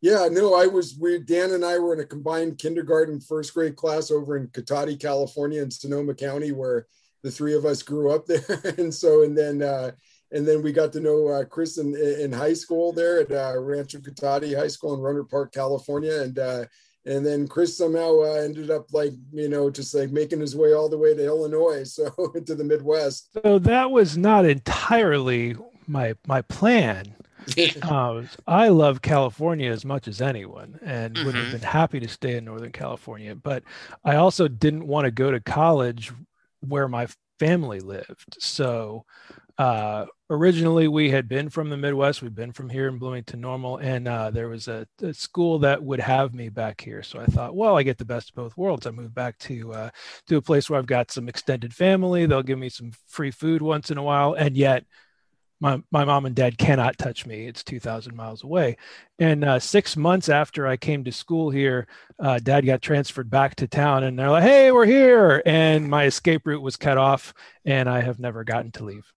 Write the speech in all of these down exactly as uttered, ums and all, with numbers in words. Yeah, no, I was, we, Dan and I were in a combined kindergarten, first grade class over in Cotati, California, in Sonoma County, where the three of us grew up there. And so, and then, uh, and then we got to know uh, Chris in, in high school there at uh, Rancho Cotati High School in Runner Park, California. And, uh, and then Chris somehow uh, ended up like, you know, just like making his way all the way to Illinois. So to the Midwest. So that was not entirely my, my plan. uh, I love California as much as anyone and mm-hmm. would have been happy to stay in Northern California, but I also didn't want to go to college where my family lived. So uh, originally we had been from the Midwest. We've been from here in Bloomington Normal, and uh, there was a, a school that would have me back here. So I thought, well, I get the best of both worlds. I moved back to, uh, to a place where I've got some extended family. They'll give me some free food once in a while. And yet My my mom and dad cannot touch me. It's two thousand miles away. And uh, six months after I came to school here, uh, dad got transferred back to town, and they're like, hey, we're here. And my escape route was cut off, and I have never gotten to leave.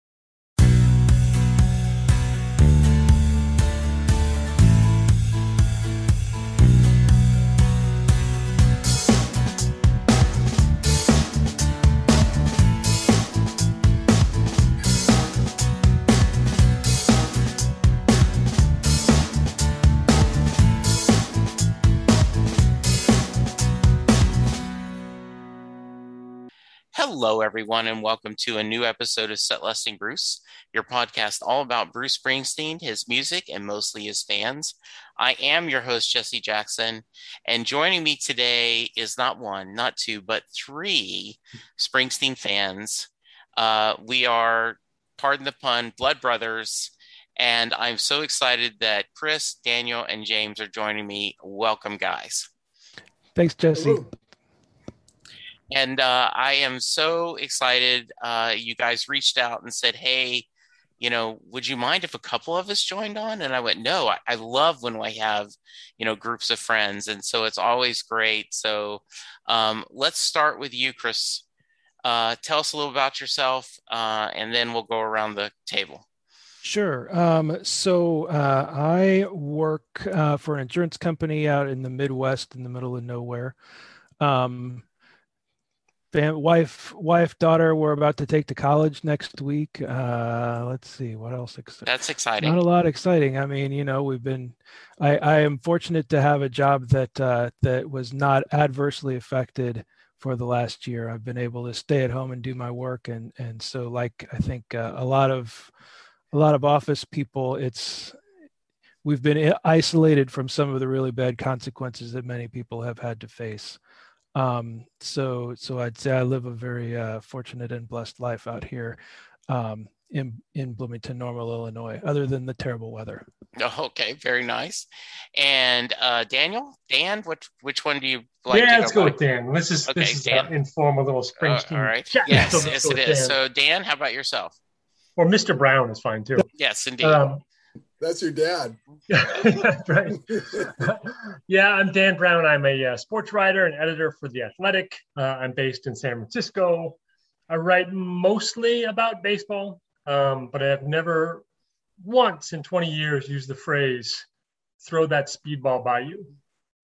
Hello, everyone, and welcome to a new episode of Set Lusting Bruce, your podcast all about Bruce Springsteen, his music, and mostly his fans. I am your host, Jesse Jackson, and joining me today is not one, not two, but three Springsteen fans. Uh, we are, pardon the pun, blood brothers, and I'm so excited that Chris, Daniel, and James are joining me. Welcome, guys. Thanks, Jesse. Hello. And uh, I am so excited. Uh, you guys reached out and said, hey, you know, would you mind if a couple of us joined on? And I went, no, I, I love when we have, you know, groups of friends. And so it's always great. So um, let's start with you, Chris. Uh, tell us a little about yourself, uh, and then we'll go around the table. Sure. Um, so uh, I work uh, for an insurance company out in the Midwest in the middle of nowhere. Um Fam- wife, wife, daughter, we're about to take to college next week. Uh, let's see what else. Ex- That's exciting. Not a lot exciting. I mean, you know, we've been, I, I am fortunate to have a job that, uh, that was not adversely affected for the last year. I've been able to stay at home and do my work. And, and so like, I think uh, a lot of, a lot of office people, it's, we've been isolated from some of the really bad consequences that many people have had to face. Um, so, so I'd say I live a very, uh, fortunate and blessed life out here, um, in, in Bloomington Normal, Illinois, other than the terrible weather. Okay. Very nice. And, uh, Daniel, Dan, what, which one do you like? Yeah, to let's go, go with Dan. This is, okay, this is Dan. An informal little Springsteen. Uh, all right. Chat. Yes, so yes it is. Dan. So Dan, how about yourself? Or Mister Brown is fine too. Yes, indeed. Um, That's your dad. That's right. Yeah, I'm Dan Brown. I'm a uh, sports writer and editor for The Athletic. Uh, I'm based in San Francisco. I write mostly about baseball, um, but I have never once in twenty years used the phrase, throw that speedball by you.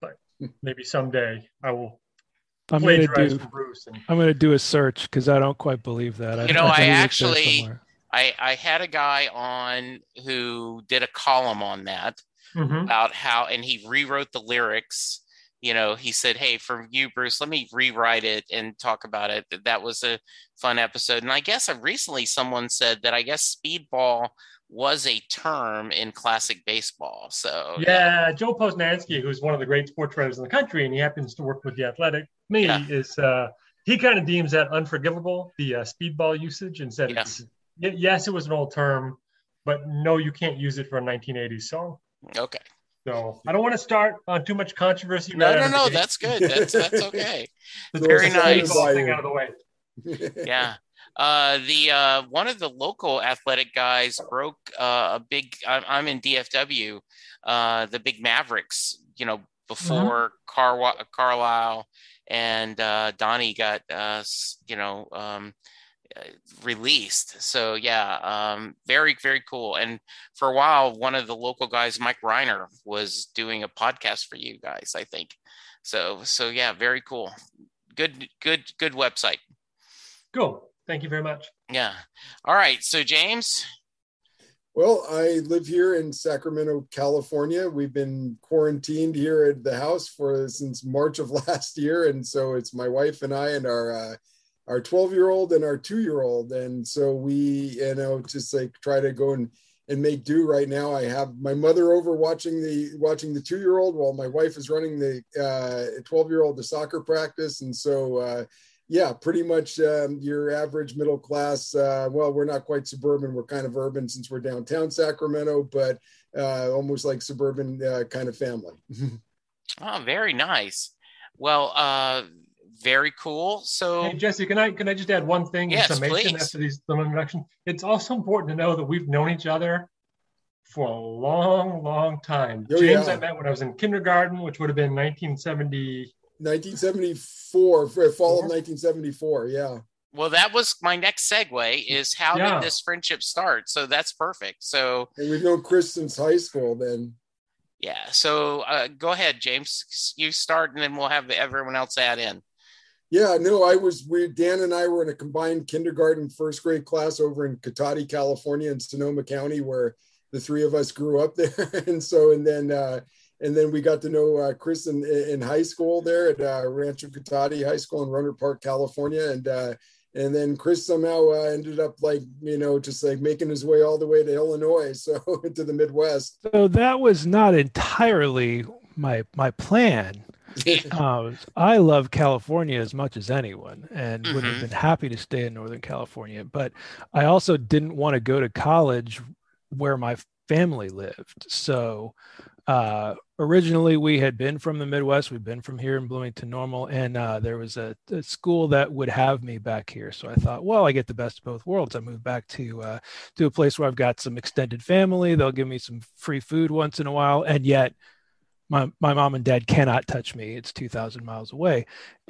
But maybe someday I will. I'm going to do a search because I don't quite believe that. I you know, I actually... I, I had a guy on who did a column on that mm-hmm. about how, and he rewrote the lyrics. You know, he said, hey, for you, Bruce, let me rewrite it and talk about it. That was a fun episode. And I guess I recently someone said that I guess speedball was a term in classic baseball. So yeah, yeah. Joe Posnanski, who's one of the great sports writers in the country, and he happens to work with The Athletic, me yeah. is uh, he kind of deems that unforgivable, the uh, speedball usage, and said yes. it's Yes, it was an old term, but no, you can't use it for a nineteen eighties song. Okay. So I don't want to start on too much controversy. No, right no, no, that's good. That's that's okay. Very nice. Thing out of the way. Yeah. Uh, the uh, one of the local Athletic guys broke uh, a big. I'm, I'm in D F W. Uh, the big Mavericks. You know, before mm-hmm. Car- Carlisle and uh, Donnie got uh, you know. Um, released. So yeah, um, very, very cool. And for a while, one of the local guys, Mike Reiner, was doing a podcast for you guys, I think. So, so yeah, very cool. Good, good, good website. Cool. Thank you very much. Yeah. All right. So James. Well, I live here in Sacramento, California. We've been quarantined here at the house for since March of last year. And so it's my wife and I and our uh, our twelve-year-old and our two-year-old. And so we, you know, just like try to go and, and make do right now. I have my mother over watching the watching the two-year-old while my wife is running the uh, twelve-year-old to soccer practice. And so, uh, yeah, pretty much um, your average middle class. Uh, well, we're not quite suburban. We're kind of urban since we're downtown Sacramento, but uh, almost like suburban uh, kind of family. Oh, very nice. Well, uh, very cool. So, hey, Jesse, can I can I just add one thing? Yes, in summation, please. After these little introduction, it's also important to know that we've known each other for a long, long time. Oh, James, yeah. I met when I was in kindergarten, which would have been nineteen seventy. nineteen seventy-four, for fall of nineteen seventy-four, yeah. Well, that was my next segue is how yeah. did this friendship start? So that's perfect. So and we've known Chris since high school then. Yeah, so uh, go ahead, James. You start and then we'll have everyone else add in. Yeah, no, I was, we, Dan and I were in a combined kindergarten first grade class over in Cotati, California in Sonoma County where the three of us grew up there. and so, and then... Uh, And then we got to know uh, Chris in, in high school there at uh, Rancho Cotati High School in Runner Park, California. And uh, and then Chris somehow uh, ended up like, you know, just like making his way all the way to Illinois, so to the Midwest. So that was not entirely my my plan. uh, I love California as much as anyone and mm-hmm. would have been happy to stay in Northern California. But I also didn't want to go to college where my family lived. So uh, originally we had been from the Midwest. We've been from here in Bloomington Normal. And uh, there was a, a school that would have me back here. So I thought, well, I get the best of both worlds. I moved back to, uh, to a place where I've got some extended family. They'll give me some free food once in a while. And yet my, my mom and dad cannot touch me. It's two thousand miles away.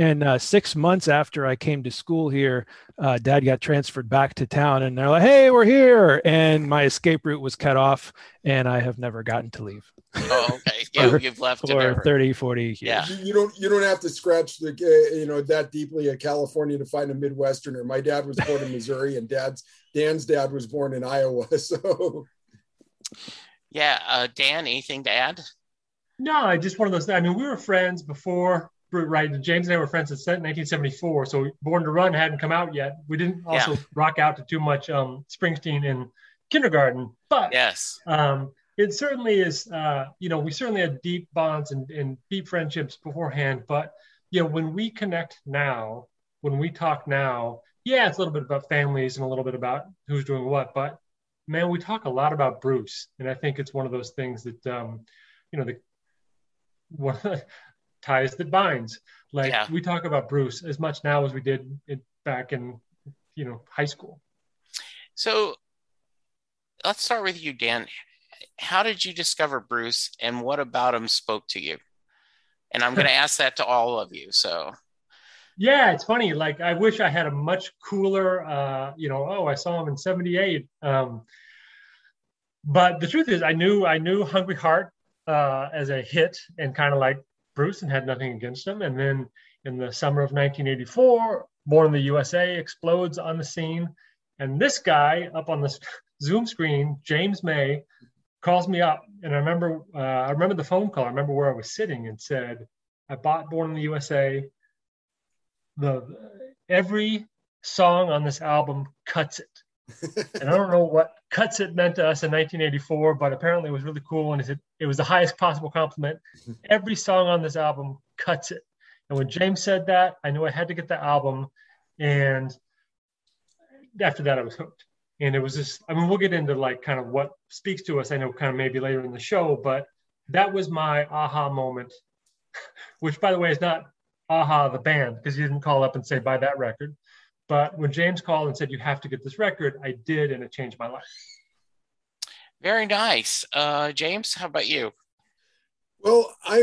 And uh, six months after I came to school here, uh, dad got transferred back to town and they're like, hey, we're here. And my escape route was cut off and I have never gotten to leave. Oh, okay. Yeah, for, you've left for it thirty, forty years. Yeah. You don't, you don't have to scratch the, uh, you know, that deeply a California to find a Midwesterner. My dad was born in Missouri and dad's, Dan's dad was born in Iowa. So. Yeah. Uh, Dan, anything to add? No, just one of those things. I mean, we were friends before, right? James and I were friends since nineteen seventy-four. So Born to Run hadn't come out yet. We didn't also yeah. rock out to too much um, Springsteen in kindergarten. But yes, um, it certainly is, uh, you know, we certainly had deep bonds and, and deep friendships beforehand. But, you know, when we connect now, when we talk now, yeah, it's a little bit about families and a little bit about who's doing what. But, man, we talk a lot about Bruce. And I think it's one of those things that, um, you know, the one of the ties that binds. Like yeah. we talk about Bruce as much now as we did it back in, you know, high school. So let's start with you, Dan. How did you discover Bruce and what about him spoke to you? And I'm going to ask that to all of you. So. Yeah, it's funny. Like, I wish I had a much cooler, uh, you know, oh, I saw him in seventy-eight. Um, but the truth is I knew, I knew Hungry Heart Uh, as a hit and kind of like Bruce and had nothing against him. And then in the summer of nineteen eighty-four, Born in the U S A explodes on the scene. And this guy up on the Zoom screen, James May, calls me up. And I remember uh, I remember the phone call. I remember where I was sitting and said, I bought Born in the U S A. The every song on this album cuts it. And I don't know what cuts it meant to us in nineteen eighty-four, but apparently it was really cool. And it, it was the highest possible compliment. Every song on this album cuts it. And when James said that, I knew I had to get the album. And after that, I was hooked. And it was just, I mean, we'll get into like kind of what speaks to us. I know kind of maybe later in the show, but that was my aha moment, which by the way, is not aha the band, because he didn't call up and say, buy that record. But when James called and said, you have to get this record, I did, and it changed my life. Very nice. Uh, James, how about you? Well, I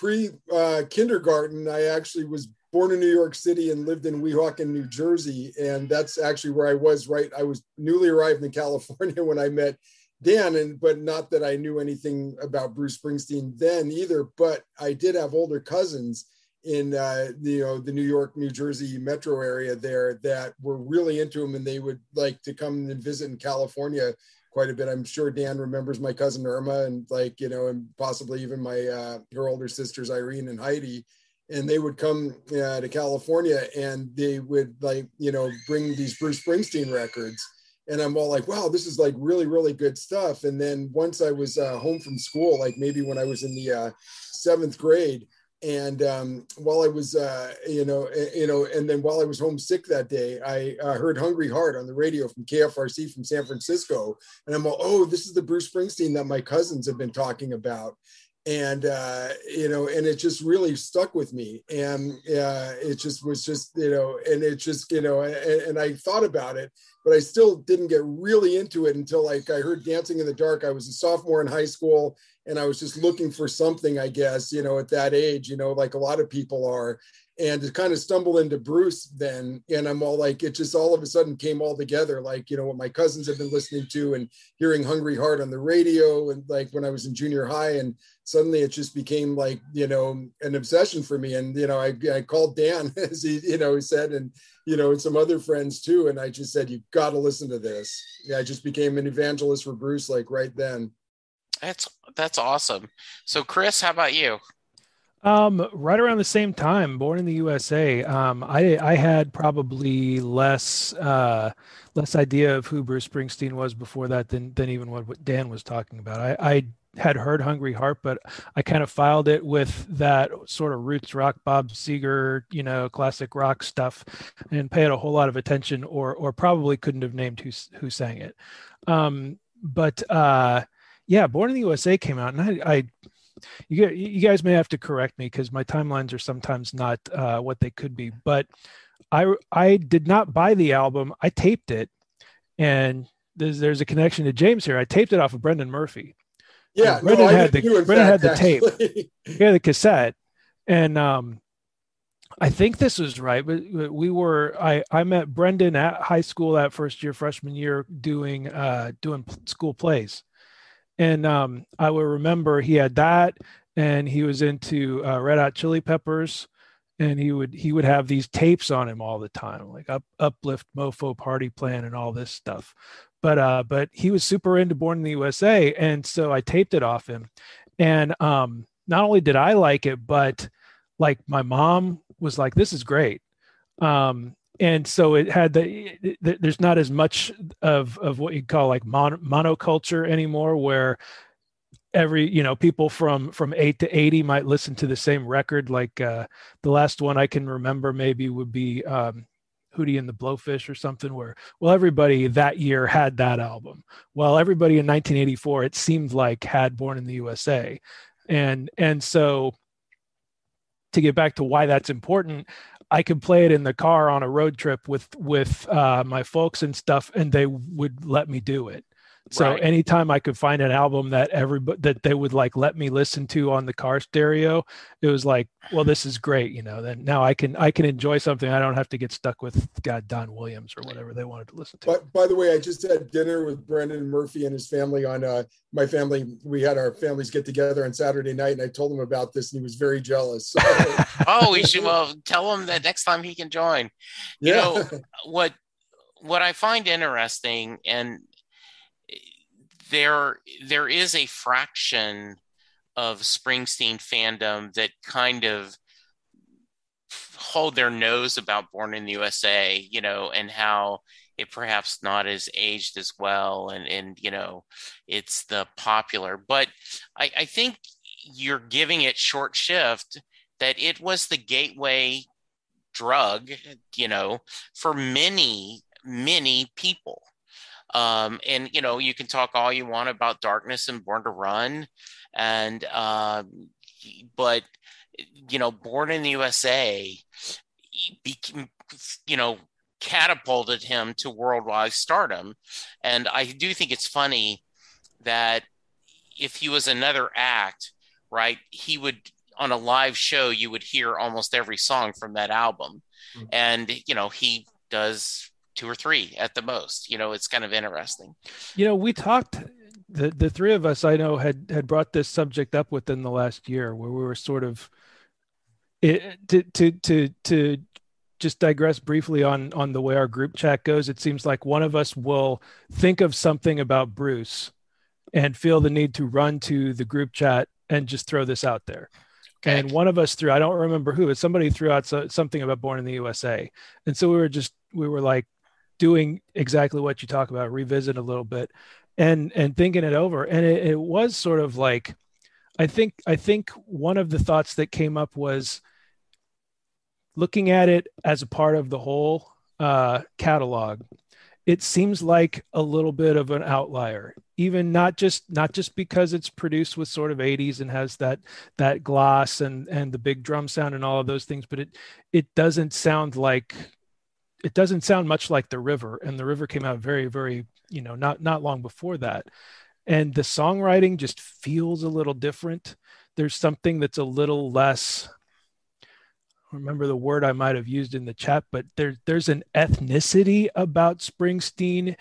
pre-kindergarten, uh, I actually was born in New York City and lived in Weehawken, New Jersey. And that's actually where I was, right? I was newly arrived in California when I met Dan, and but not that I knew anything about Bruce Springsteen then either, but I did have older cousins in uh, you know, the New York, New Jersey metro area there that were really into him, and they would like to come and visit in California quite a bit. I'm sure Dan remembers my cousin Irma and like, you know, and possibly even my, uh, her older sisters, Irene and Heidi. And they would come uh, to California and they would like, you know, bring these Bruce Springsteen records. And I'm all like, wow, this is like really, really good stuff. And then once I was uh, home from school, like maybe when I was in the uh, seventh grade, and um, while I was, uh, you know, uh, you know, and then while I was homesick that day, I uh, heard "Hungry Heart" on the radio from K F R C from San Francisco, and I'm all, oh, this is the Bruce Springsteen that my cousins have been talking about, and uh, you know, and it just really stuck with me, and uh, it just was just, you know, and it just, you know, and, and I thought about it, but I still didn't get really into it until like I heard "Dancing in the Dark." I was a sophomore in high school. And I was just looking for something, I guess, you know, at that age, you know, like a lot of people are, and to kind of stumble into Bruce then. And I'm all like, it just all of a sudden came all together, like, you know, what my cousins have been listening to and hearing "Hungry Heart" on the radio. And like when I was in junior high, and suddenly it just became like, you know, an obsession for me. And, you know, I, I called Dan, as he, you know, said, and, you know, and some other friends too. And I just said, you've got to listen to this. Yeah, I just became an evangelist for Bruce, like right then. That's that's awesome. So, Chris, how about you? Um, right around the same time, Born in the U S A. Um, I I had probably less uh, less idea of who Bruce Springsteen was before that than than even what Dan was talking about. I, I had heard "Hungry Heart," but I kind of filed it with that sort of roots rock, Bob Seger, you know, classic rock stuff. I didn't pay it a whole lot of attention, or or probably couldn't have named who who sang it. Um, but uh, Yeah, Born in the U S A came out, and I, I you, you guys may have to correct me because my timelines are sometimes not uh, what they could be. But I, I did not buy the album. I taped it, and there's, there's a connection to James here. I taped it off of Brendan Murphy. Yeah, Brendan no, had the Brendan fact, had the actually. tape, yeah, the cassette, and um, I think this was right. But we were I, I met Brendan at high school that first year, freshman year, doing uh, doing school plays. And um, I will remember he had that, and he was into uh, Red Hot Chili Peppers, and he would he would have these tapes on him all the time, like up, Uplift, Mofo, Party Plan, and all this stuff. But uh, but he was super into Born in the U S A, and so I taped it off him. And um, not only did I like it, but like my mom was like, "This is great." Um, And so it had the, it, there's not as much of, of what you'd call like mon, monoculture anymore, where every, you know, people from, from eight to eighty might listen to the same record. Like uh, the last one I can remember maybe would be um, Hootie and the Blowfish or something, where, well, everybody that year had that album. Well, everybody in nineteen eighty-four, it seemed like, had Born in the U S A. And, and so to get back to why that's important, I could play it in the car on a road trip with with uh, my folks and stuff, and they would let me do it. So right. Anytime I could find an album that everybody that they would like let me listen to on the car stereo, it was like, well, this is great, you know. Then now I can I can enjoy something. I don't have to get stuck with God Don Williams or whatever they wanted to listen to. But by the way, I just had dinner with Brendan Murphy and his family on uh, my family. We had our families get together on Saturday night, and I told him about this, and he was very jealous. So. Oh, we should well tell him that next time he can join. You yeah. know what? What I find interesting, and There, there is a fraction of Springsteen fandom that kind of hold their nose about Born in the U S A, you know, and how it perhaps not is aged as well, and and you know, it's the popular. But I, I think you're giving it short shift that it was the gateway drug, you know, for many, many people. Um, and, you know, you can talk all you want about Darkness and Born to Run. And, uh, but, you know, Born in the U S A, became, you know, catapulted him to worldwide stardom. And I do think it's funny that if he was another act, right, he would on a live show, you would hear almost every song from that album. Mm-hmm. And, you know, he does two or three at the most. You know, it's kind of interesting. You know, we talked, the, the three of us I know had, had brought this subject up within the last year, where we were sort of it, to, to, to, to just digress briefly on, on the way our group chat goes. It seems like one of us will think of something about Bruce and feel the need to run to the group chat and just throw this out there. Okay. And one of us threw, I don't remember who, but somebody threw out so, something about Born in the U S A. And so we were just, we were like doing exactly what you talk about, revisit a little bit and, and thinking it over. And it, it was sort of like, I think, I think one of the thoughts that came up was looking at it as a part of the whole uh, catalog. It seems like a little bit of an outlier, even not just not just because it's produced with sort of eighties and has that that gloss and and the big drum sound and all of those things, but it it doesn't sound like it doesn't sound much like The River, and The River came out very, very, you know, not not long before that. And the songwriting just feels a little different. There's something that's a little less, remember the word I might have used in the chat, but there, there's an ethnicity about Springsteen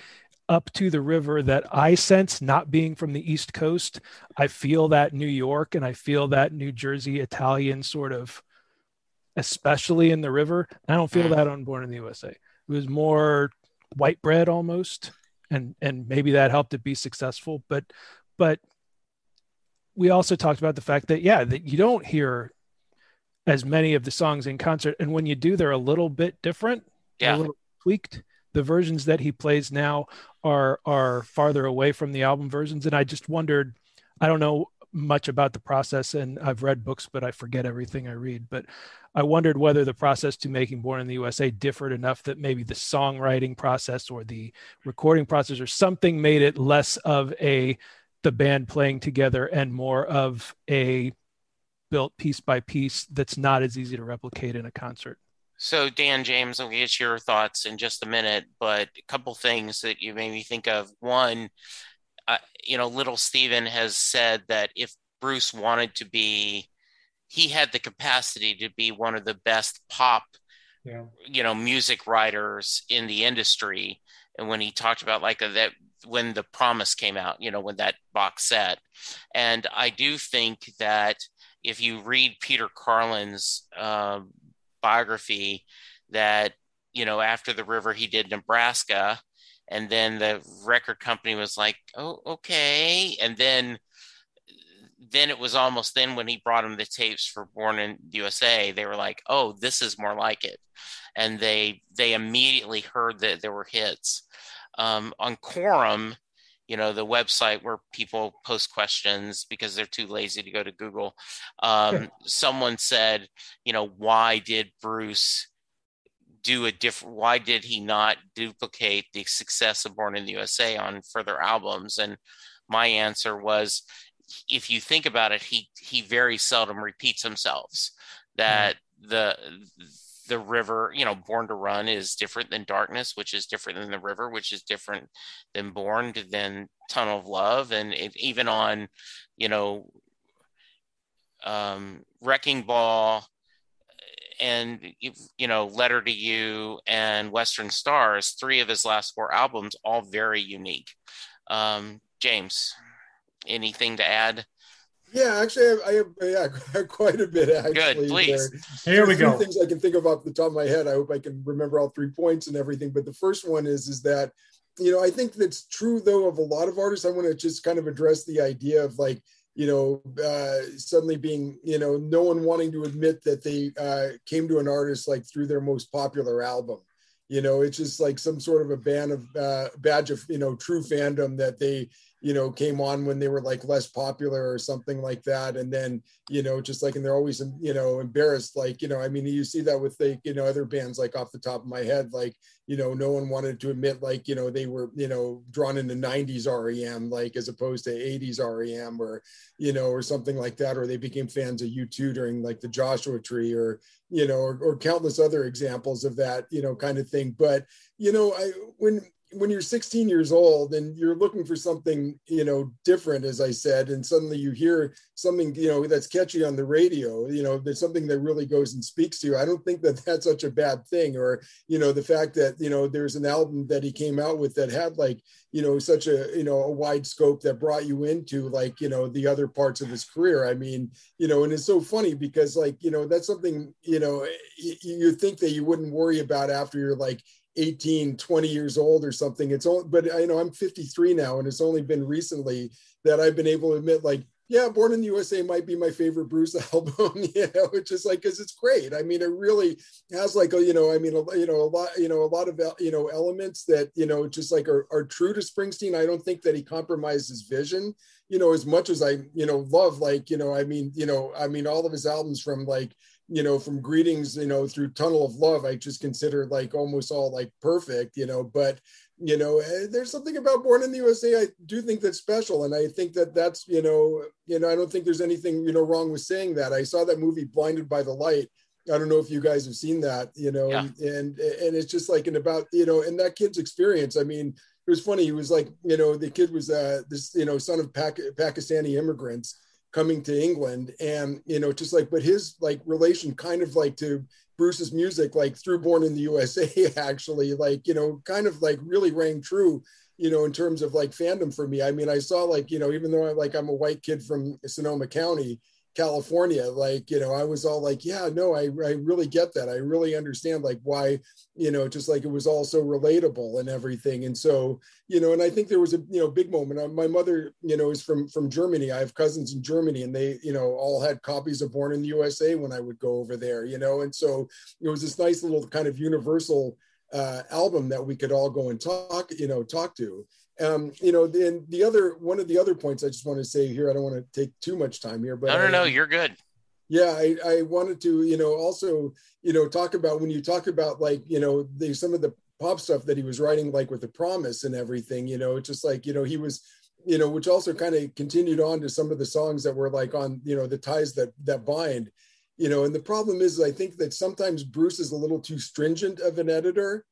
up to The River that I sense, not being from the East Coast. I feel that New York and I feel that New Jersey Italian sort of, especially in The River. I don't feel that on Born in the U S A. It was more white bread almost, and and maybe that helped it be successful. But but we also talked about the fact that, yeah, that you don't hear as many of the songs in concert, and when you do, they're a little bit different, yeah, a little tweaked. The versions that he plays now are are farther away from the album versions, and I just wondered, I don't know much about the process, and I've read books, but I forget everything I read, but I wondered whether the process to making Born in the U S A differed enough that maybe the songwriting process or the recording process or something made it less of a the band playing together and more of a built piece by piece that's not as easy to replicate in a concert. So Dan, James, I'll get your thoughts in just a minute, but a couple things that you made me think of. One, uh, you know, Little Steven has said that if Bruce wanted to be, he had the capacity to be one of the best pop, yeah, you know, music writers in the industry. And when he talked about like a, that, when The Promise came out, you know, when that box set, and I do think that if you read Peter Carlin's uh, biography, that, you know, after The River, he did Nebraska, and then the record company was like, oh, okay. And then, then it was almost then when he brought him the tapes for Born in the U S A, they were like, oh, this is more like it. And they, they immediately heard that there were hits. Um, on Quorum, you know, the website where people post questions because they're too lazy to go to Google. Um, sure. Someone said, you know, why did Bruce do a different, why did he not duplicate the success of Born in the U S A on further albums? And my answer was, if you think about it, he, he very seldom repeats himself. That mm-hmm. the, The River, you know, Born to Run is different than Darkness, which is different than The River, which is different than Born, than Tunnel of Love. And it, even on, you know, um, Wrecking Ball and, you know, Letter to You and Western Stars, three of his last four albums, all very unique. Um, James, anything to add? Yeah, actually, I, I yeah, quite a bit. Actually, good, please. There. Here we go. Things I can think of off the top of my head. I hope I can remember all three points and everything. But the first one is, is that, you know, I think that's true though of a lot of artists. I want to just kind of address the idea of like, you know, uh, suddenly being, you know, no one wanting to admit that they uh, came to an artist like through their most popular album. You know, it's just like some sort of a band of uh, badge of, you know, true fandom that they, you know, came on when they were like less popular or something like that. And then, you know, just like, and they're always, you know, embarrassed, like, you know, I mean, you see that with the, you know, other bands, like off the top of my head, like, you know, no one wanted to admit, like, you know, they were, you know, drawn into nineties R E M, like, as opposed to eighties R E M or, you know, or something like that, or they became fans of U two during like the Joshua Tree or, you know, or, or countless other examples of that, you know, kind of thing. But, you know, I, when, when you're sixteen years old and you're looking for something, you know, different, as I said, and suddenly you hear something, you know, that's catchy on the radio, you know, there's something that really goes and speaks to you. I don't think that that's such a bad thing. Or, you know, the fact that, you know, there's an album that he came out with that had like, you know, such a, you know, a wide scope that brought you into like, you know, the other parts of his career. I mean, you know, and it's so funny because like, you know, that's something, you know, you, you think that you wouldn't worry about after you're like, eighteen, twenty years old or something. It's all, but I know I'm fifty-three now, and it's only been recently that I've been able to admit, like, yeah, Born in the U S A might be my favorite Bruce album, you know, which is like, cause it's great. I mean, it really has like, a, you know, I mean, a, you know, a lot, you know, a lot of, you know, elements that, you know, just like are, are true to Springsteen. I don't think that he compromised his vision, you know, as much as I, you know, love, like, you know, I mean, you know, I mean, all of his albums from like, you know, from Greetings, you know, through Tunnel of Love, I just consider like almost all like perfect, you know, but you know, there's something about Born in the U S A I do think that's special. And I think that that's, you know, you know, I don't think there's anything, you know, wrong with saying that. I saw that movie Blinded by the Light. I don't know if you guys have seen that, you know, yeah. and, and it's just like, and about, you know, and that kid's experience. I mean, it was funny. He was like, you know, the kid was uh, this, you know, son of Pak- Pakistani immigrants coming to England, and, you know, just like, but his like relation kind of like to Bruce's music, like through Born in the U S A, actually, like, you know, kind of like really rang true, you know, in terms of like fandom for me. I mean, I saw like, you know, even though I like, I'm a white kid from Sonoma County, California, like, you know, I was all like, yeah, no, I, I really get that. I really understand like why, you know, just like it was all so relatable and everything. And so, you know, and I think there was a, you know, big moment. My mother, you know, is from, from Germany. I have cousins in Germany, and they, you know, all had copies of Born in the U S A when I would go over there, you know? And so it was this nice little kind of universal uh, album that we could all go and talk, you know, talk to. Um, you know, then the other, one of the other points I just want to say here, I don't want to take too much time here, but no, no, I, no, you're good. Yeah. I, I wanted to, you know, also, you know, talk about when you talk about like, you know, the, some of the pop stuff that he was writing, like with The Promise and everything, you know, just like, you know, he was, you know, which also kind of continued on to some of the songs that were like on, you know, The Ties That, That Bind, you know, and the problem is, I think that sometimes Bruce is a little too stringent of an editor,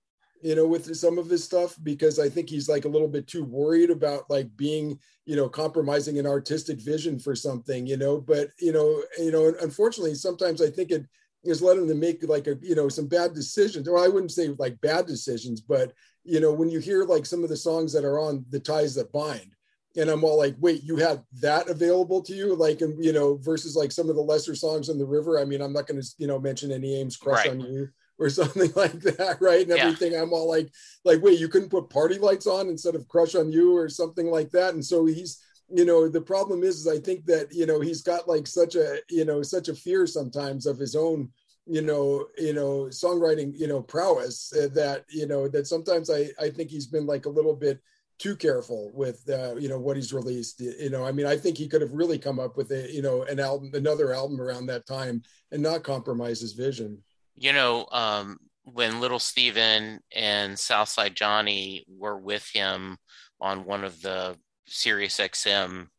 you know, with some of his stuff, because I think he's like a little bit too worried about like being, you know, compromising an artistic vision for something, you know, but, you know, you know, unfortunately, sometimes I think it has led him to make like a, you know, some bad decisions, or I wouldn't say like bad decisions, but, you know, when you hear like some of the songs that are on The Ties That Bind, and I'm all like, wait, you had that available to you? Like, and, you know, versus like some of the lesser songs on the river. I mean, I'm not going to, you know, mention any Ames Crush right. on You. Or something like that, right? And everything, yeah. I'm all like, like, wait, you couldn't put Party Lights on instead of Crush on You or something like that. And so he's, you know, the problem is, is I think that, you know, he's got like such a, you know, such a fear sometimes of his own, you know, you know, songwriting, you know, prowess uh, that, you know, that sometimes I, I think he's been like a little bit too careful with, uh, you know, what he's released, you know, I mean, I think he could have really come up with a, you know, an album, another album around that time and not compromise his vision. You know, um, when Little Steven and Southside Johnny were with him on one of the Sirius X M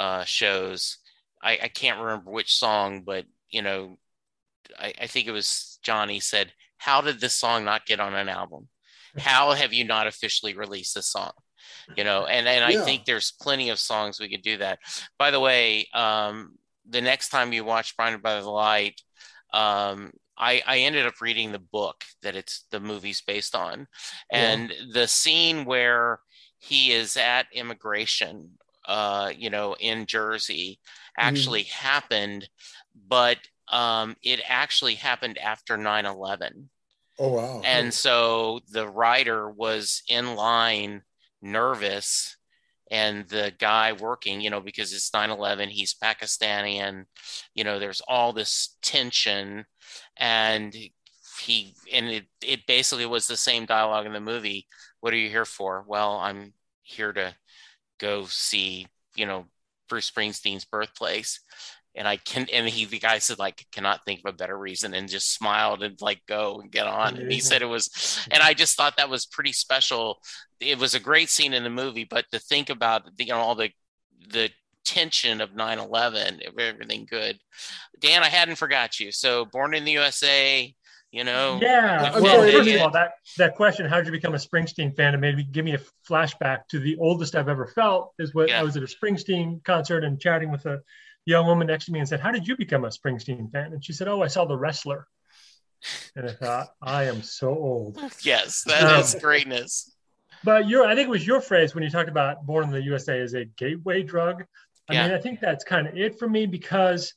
uh, shows, I, I can't remember which song, but, you know, I, I think it was Johnny said, how did this song not get on an album? How have you not officially released this song? You know, and, and yeah. I think there's plenty of songs we could do that. By the way, um, the next time you watch Blinded by the Light, um, I, I ended up reading the book that it's the movie's based on, and yeah. the scene where he is at immigration, uh, you know, in Jersey actually mm-hmm. happened, but um, it actually happened after nine eleven. Oh, wow. And so the writer was in line, nervous, and the guy working, you know, because it's nine eleven, he's Pakistani, and, you know, there's all this tension. And he, and it, it basically was the same dialogue in the movie. What are you here for? Well, I'm here to go see, you know, Bruce Springsteen's birthplace. And I can, and he, the guy said, like, cannot think of a better reason, and just smiled and like, go and get on. And he said it was, and I just thought that was pretty special. It was a great scene in the movie, but to think about the, you know, all the, the tension of nine eleven, everything good. Dan, I hadn't forgot you. So Born in the U S A, you know? Yeah. Like, well, first of all, that, that question, how did you become a Springsteen fan? It made me give me a flashback to the oldest I've ever felt is what yeah. I was at a Springsteen concert and chatting with a young woman next to me and said, how did you become a Springsteen fan? And she said, oh, I saw The Wrestler. And I thought, I am so old. Yes, that um, is greatness. But your, I think it was your phrase when you talked about Born in the U S A as a gateway drug. I yeah. mean, I think that's kind of it for me, because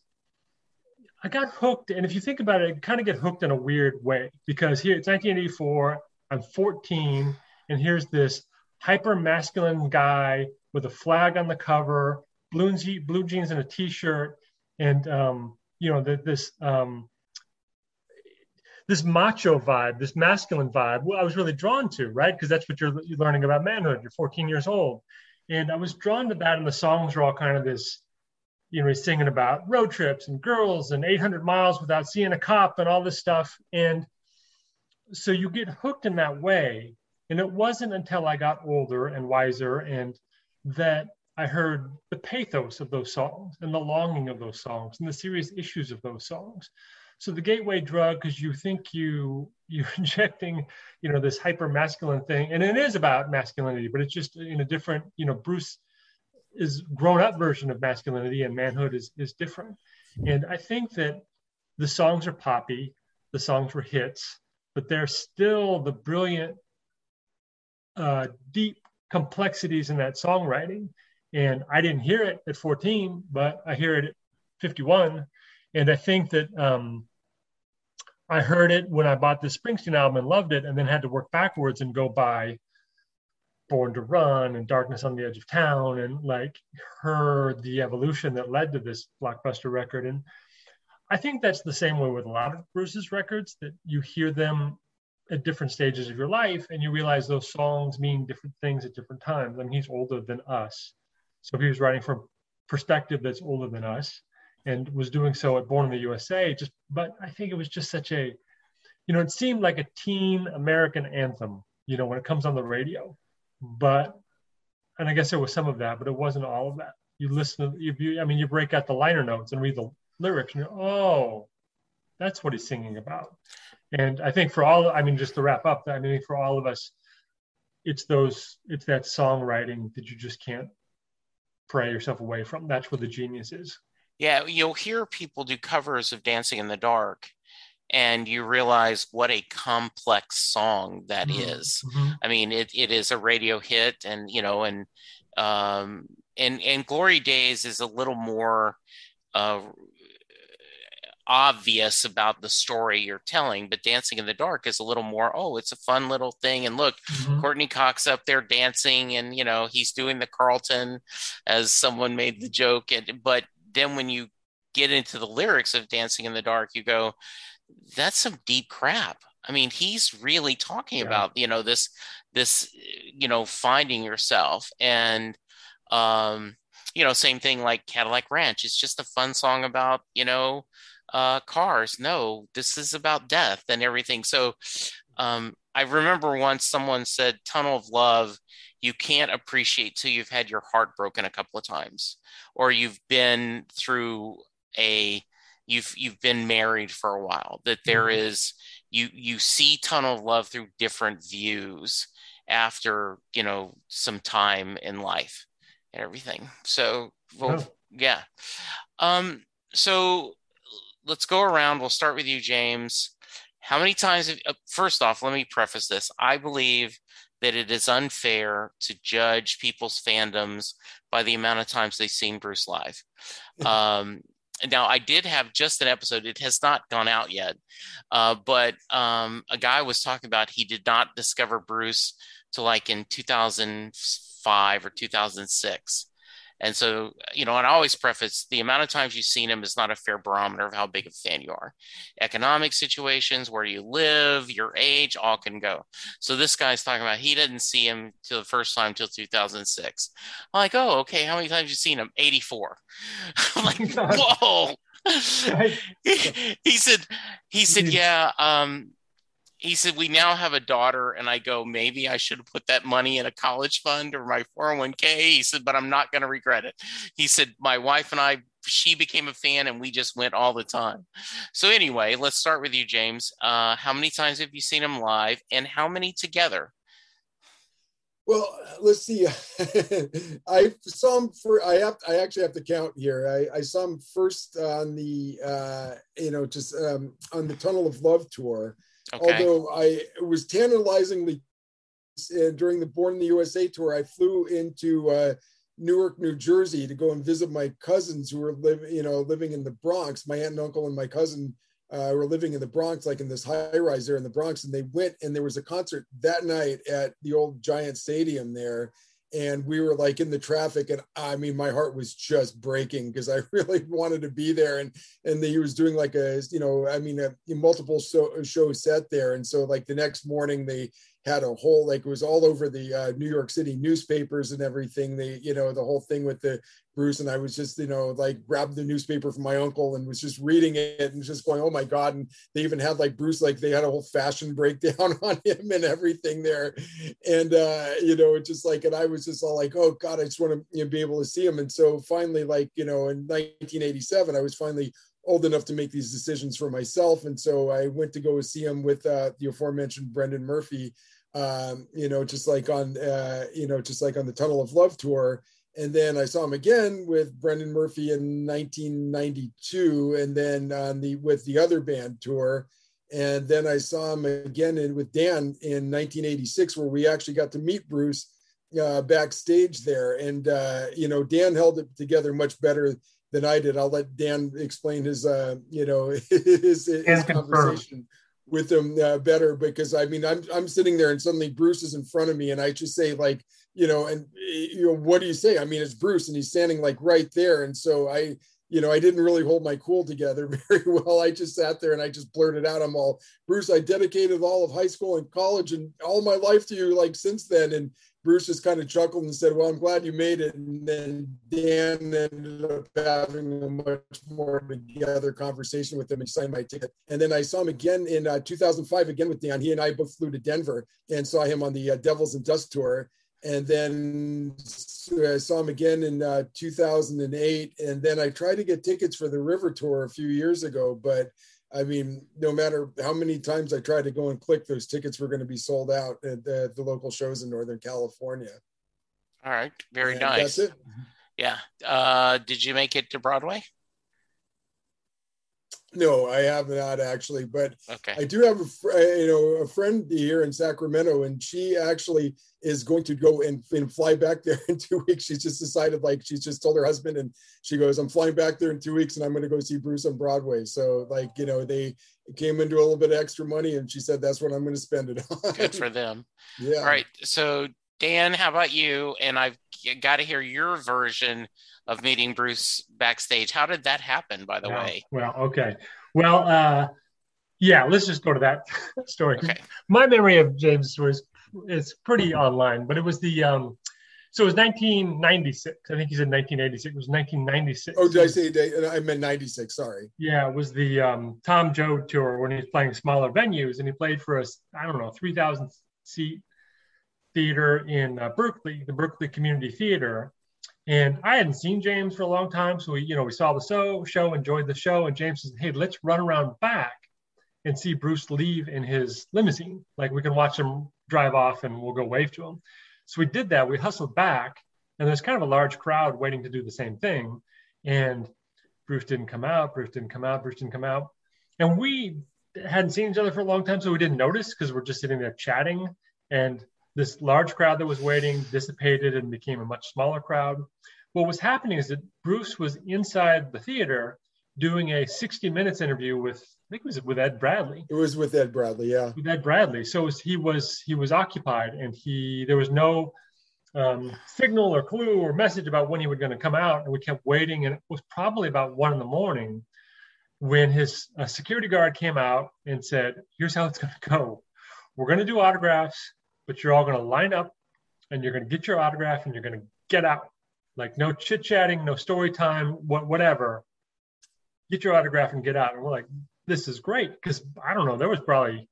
I got hooked. And if you think about it, I kind of get hooked in a weird way, because here it's nineteen eighty-four, I'm fourteen, and here's this hyper-masculine guy with a flag on the cover, blue, blue jeans and a t-shirt, and, um, you know, the, this... Um, this macho vibe, this masculine vibe, well, I was really drawn to, right? Because that's what you're, you're learning about manhood. You're fourteen years old. And I was drawn to that. And the songs were all kind of this, you know, he's singing about road trips and girls and eight hundred miles without seeing a cop and all this stuff. And so you get hooked in that way. And it wasn't until I got older and wiser and that I heard the pathos of those songs and the longing of those songs and the serious issues of those songs. So the gateway drug, because you think you, you're injecting, you know, this hyper-masculine thing, and it is about masculinity, but it's just in a different, you know, Bruce is grown-up version of masculinity and manhood is, is different. And I think that the songs are poppy, the songs were hits, but they're still the brilliant, uh, deep complexities in that songwriting. And I didn't hear it at fourteen, but I hear it at fifty-one. And I think that um, I heard it when I bought the Springsteen album and loved it, and then had to work backwards and go buy Born to Run and Darkness on the Edge of Town and like heard the evolution that led to this blockbuster record. And I think that's the same way with a lot of Bruce's records, that you hear them at different stages of your life and you realize those songs mean different things at different times. I mean, he's older than us. So if he was writing from a perspective that's older than us, and was doing so at Born in the U S A, just, but I think it was just such a, you know, it seemed like a teen American anthem, you know, when it comes on the radio. But, and I guess there was some of that, but it wasn't all of that. You listen, to, if you, I mean, you break out the liner notes and read the lyrics and you're, oh, that's what he's singing about. And I think for all, I mean, just to wrap up, I mean, for all of us, it's those, it's that songwriting that you just can't pry yourself away from. That's where the genius is. Yeah, you'll hear people do covers of Dancing in the Dark, and you realize what a complex song that mm-hmm. is. Mm-hmm. I mean, it it is a radio hit, and you know, and um, and and Glory Days is a little more uh, obvious about the story you're telling, but Dancing in the Dark is a little more, oh, it's a fun little thing, and look, mm-hmm. Courtney Cox up there dancing, and you know, he's doing the Carlton, as someone made the joke, and but. Then when you get into the lyrics of Dancing in the Dark, you go, that's some deep crap. I mean, he's really talking yeah. about, you know, this, this, you know, finding yourself and, um, you know, same thing like Cadillac Ranch. It's just a fun song about, you know, uh, cars. No, this is about death and everything. So um, I remember once someone said Tunnel of Love, you can't appreciate till you've had your heart broken a couple of times, or you've been through a, you've, you've been married for a while, that there mm-hmm. is, you, you see Tunnel of Love through different views after, you know, some time in life and everything. So, well, oh. yeah. Um, so let's go around. We'll start with you, James. How many times, have, uh, first off, let me preface this. I believe that it is unfair to judge people's fandoms by the amount of times they've seen Bruce live. Um, now, I did have just an episode. It has not gone out yet. Uh, but um, a guy was talking about he did not discover Bruce till like in two thousand five or two thousand six. And so, you know, and I always preface the amount of times you've seen him is not a fair barometer of how big a fan you are. Economic situations, where you live, your age, all can go. So this guy's talking about he didn't see him till the first time till two thousand six. I'm like, oh, okay. How many times you seen him? eighty-four. I'm like, whoa. he, he said, he said, yeah. Um, He said, we now have a daughter. And I go, maybe I should have put that money in a college fund or my four oh one k. He said, but I'm not going to regret it. He said, my wife and I she became a fan and we just went all the time. So anyway, let's start with you, James. Uh, how many times have you seen them live and how many together? Well, let's see. I saw him for, I have, I actually have to count here. I, I saw him first on the, uh, you know, just um, on the Tunnel of Love tour. Okay. Although I was tantalizingly uh, during the Born in the U S A tour, I flew into uh, Newark, New Jersey to go and visit my cousins who were living, you know, living in the Bronx. My aunt and uncle and my cousin uh, were living in the Bronx, like in this high rise there in the Bronx. And they went and there was a concert that night at the old Giant Stadium there. And we were like in the traffic, and I mean, my heart was just breaking because I really wanted to be there. And and he was doing like a, you know, I mean, a, a multiple show, show set there. And so like the next morning they had a whole, like it was all over the uh, New York City newspapers and everything. They, you know, the whole thing with the Bruce, and I was just, you know, like grabbed the newspaper from my uncle and was just reading it and just going, oh my God. And they even had like Bruce, like they had a whole fashion breakdown on him and everything there. And, uh, you know, it just like, and I was just all like, oh God, I just want to you know, be able to see him. And so finally, like, you know, in nineteen eighty-seven, I was finally old enough to make these decisions for myself. And so I went to go see him with uh, the aforementioned Brendan Murphy, um, you know, just like on, uh, you know, just like on the Tunnel of Love tour. And then I saw him again with Brendan Murphy in nineteen ninety-two, and then on the, with the other band tour. And then I saw him again in, with Dan in nineteen eighty-six, where we actually got to meet Bruce uh, backstage there. And, uh, you know, Dan held it together much better than I did. I'll let Dan explain his, uh, you know, his, his conversation with him uh, better, because I mean, I'm I'm sitting there and suddenly Bruce is in front of me and I just say like, you know, and you know, what do you say? I mean, it's Bruce and he's standing like right there. And so I, you know, I didn't really hold my cool together very well. I just sat there and I just blurted out, I'm all, Bruce, I dedicated all of high school and college and all my life to you like since then. And Bruce just kind of chuckled and said, well, I'm glad you made it. And then Dan ended up having a much more together conversation with him and signed my ticket. And then I saw him again in uh, two thousand five, again with Dan. He and I both flew to Denver and saw him on the uh, Devils and Dust tour. And then I saw him again in uh, two thousand eight. And then I tried to get tickets for the River tour a few years ago. But I mean, no matter how many times I tried to go and click, those tickets were going to be sold out at the, the local shows in Northern California. All right. Very and nice. That's it. Yeah. Uh, did you make it to Broadway? No, I have not actually, but okay. I do have a, you know, a friend here in Sacramento, and she actually is going to go and, and fly back there in two weeks. She's just decided, like, she's just told her husband, and she goes, I'm flying back there in two weeks, and I'm going to go see Bruce on Broadway. So, like, you know, they came into a little bit of extra money, and she said, that's what I'm going to spend it on. Good for them. Yeah. All right. So, Dan, how about you? And I've got to hear your version of meeting Bruce backstage. How did that happen, by the oh, way? Well, okay. Well, uh, yeah, let's just go to that story. Okay. My memory of James was, it's pretty online, but it was the, um, so it was nineteen ninety-six. I think he said nineteen eighty-six. It was nineteen ninety-six. Oh, did I say day? I meant ninety-six, sorry. Yeah, it was the um, Tom Joad tour when he was playing smaller venues, and he played for us, I don't know, three thousand seat theater in uh, Berkeley, the Berkeley Community Theater. And I hadn't seen James for a long time. So we, you know, we saw the show, show, enjoyed the show. And James says, hey, let's run around back and see Bruce leave in his limousine. Like we can watch him drive off and we'll go wave to him. So we did that. We hustled back and there's kind of a large crowd waiting to do the same thing. And Bruce didn't come out, Bruce didn't come out, Bruce didn't come out. And we hadn't seen each other for a long time. So we didn't notice because we're just sitting there chatting. And this large crowd that was waiting dissipated and became a much smaller crowd. What was happening is that Bruce was inside the theater doing a sixty minutes interview with, I think it was with Ed Bradley. It was with Ed Bradley, yeah. With Ed Bradley. So was, he was he was occupied, and he there was no um, signal or clue or message about when he was going to come out. And we kept waiting, and it was probably about one in the morning when his uh, security guard came out and said, here's how it's going to go. We're going to do autographs, but you're all going to line up and you're going to get your autograph and you're going to get out. Like no chit-chatting, no story time, what, whatever. Get your autograph and get out. And we're like, this is great. Because I don't know, there was probably,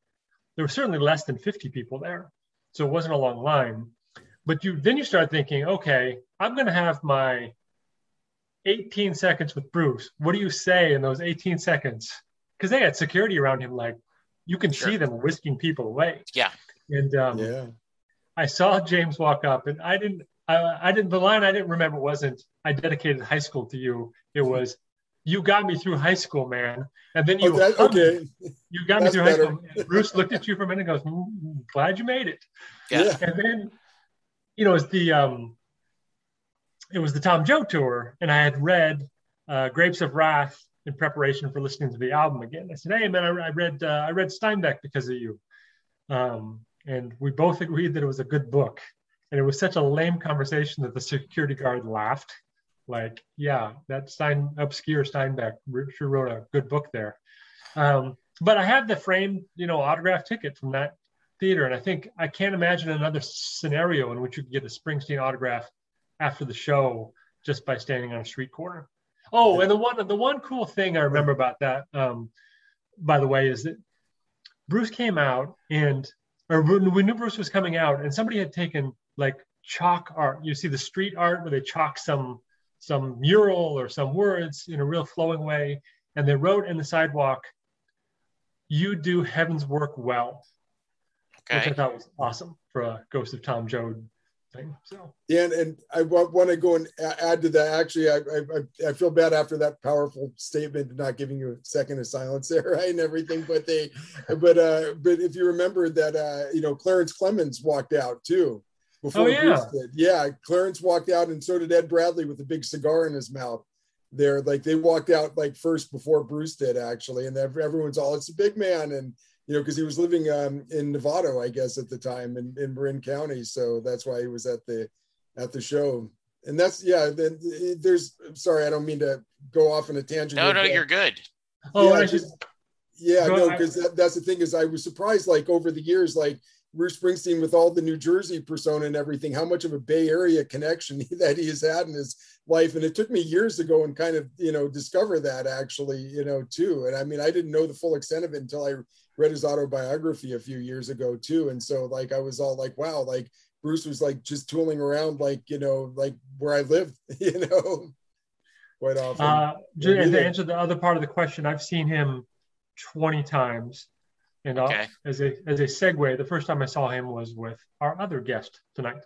there was certainly less than fifty people there. So it wasn't a long line. But you then you start thinking, okay, I'm going to have my eighteen seconds with Bruce, what do you say in those eighteen seconds? Because they had security around him. Like, you can sure. see them whisking people away. Yeah. And um, yeah. I saw James walk up, and I didn't, I, I didn't, the line I didn't remember wasn't, I dedicated high school to you. It was, you got me through high school, man. And then you, oh, that, okay. you got That's me through better. high school. And Bruce looked at you for a minute and goes, mm, glad you made it. Yeah. And then, you know, it's the, um, it was the Tom Joad tour, and I had read uh, Grapes of Wrath in preparation for listening to the album again. I said, hey, man, I, I read uh, I read Steinbeck because of you. Um, and we both agreed that it was a good book. And it was such a lame conversation that the security guard laughed. Like, yeah, that Stein, obscure Steinbeck sure wrote a good book there. Um, but I had the framed, you know, autographed ticket from that theater. And I think I can't imagine another scenario in which you could get a Springsteen autograph after the show just by standing on a street corner. Oh, and the one the one cool thing I remember about that, um, by the way, is that Bruce came out, and or we knew Bruce was coming out, and somebody had taken like chalk art. You see the street art where they chalk some some mural or some words in a real flowing way, and they wrote in the sidewalk, "You do heaven's work well," okay. which I thought was awesome for a Ghost of Tom Joad. Thing, so. Yeah, and, and I w- want to go and add to that. Actually, I, I I feel bad after that powerful statement, not giving you a second of silence there, right, and everything. But they, but uh, but if you remember that, uh, you know, Clarence Clemens walked out too before oh, yeah. Bruce did. Yeah, Clarence walked out, and so did Ed Bradley with a big cigar in his mouth. There, like they walked out like first before Bruce did, actually, and everyone's all, "It's a big man," and. You know, because he was living um, in Novato, I guess, at the time in, in Marin County. So that's why he was at the at the show. And that's, yeah, then there's, sorry, I don't mean to go off on a tangent. No, no, that. You're good. Oh, yeah, I just, yeah no, because that, that's the thing is I was surprised, like, over the years, like, Bruce Springsteen with all the New Jersey persona and everything, how much of a Bay Area connection that he has had in his life. And it took me years to go and kind of, you know, discover that actually, you know, too. And I mean, I didn't know the full extent of it until I read his autobiography a few years ago too. And so like, I was all like, wow, like Bruce was like just tooling around, like, you know, like where I lived, you know, quite often. Uh, to, and to answer the other part of the question, I've seen him twenty times. And okay. as a as a segue, the first time I saw him was with our other guest tonight.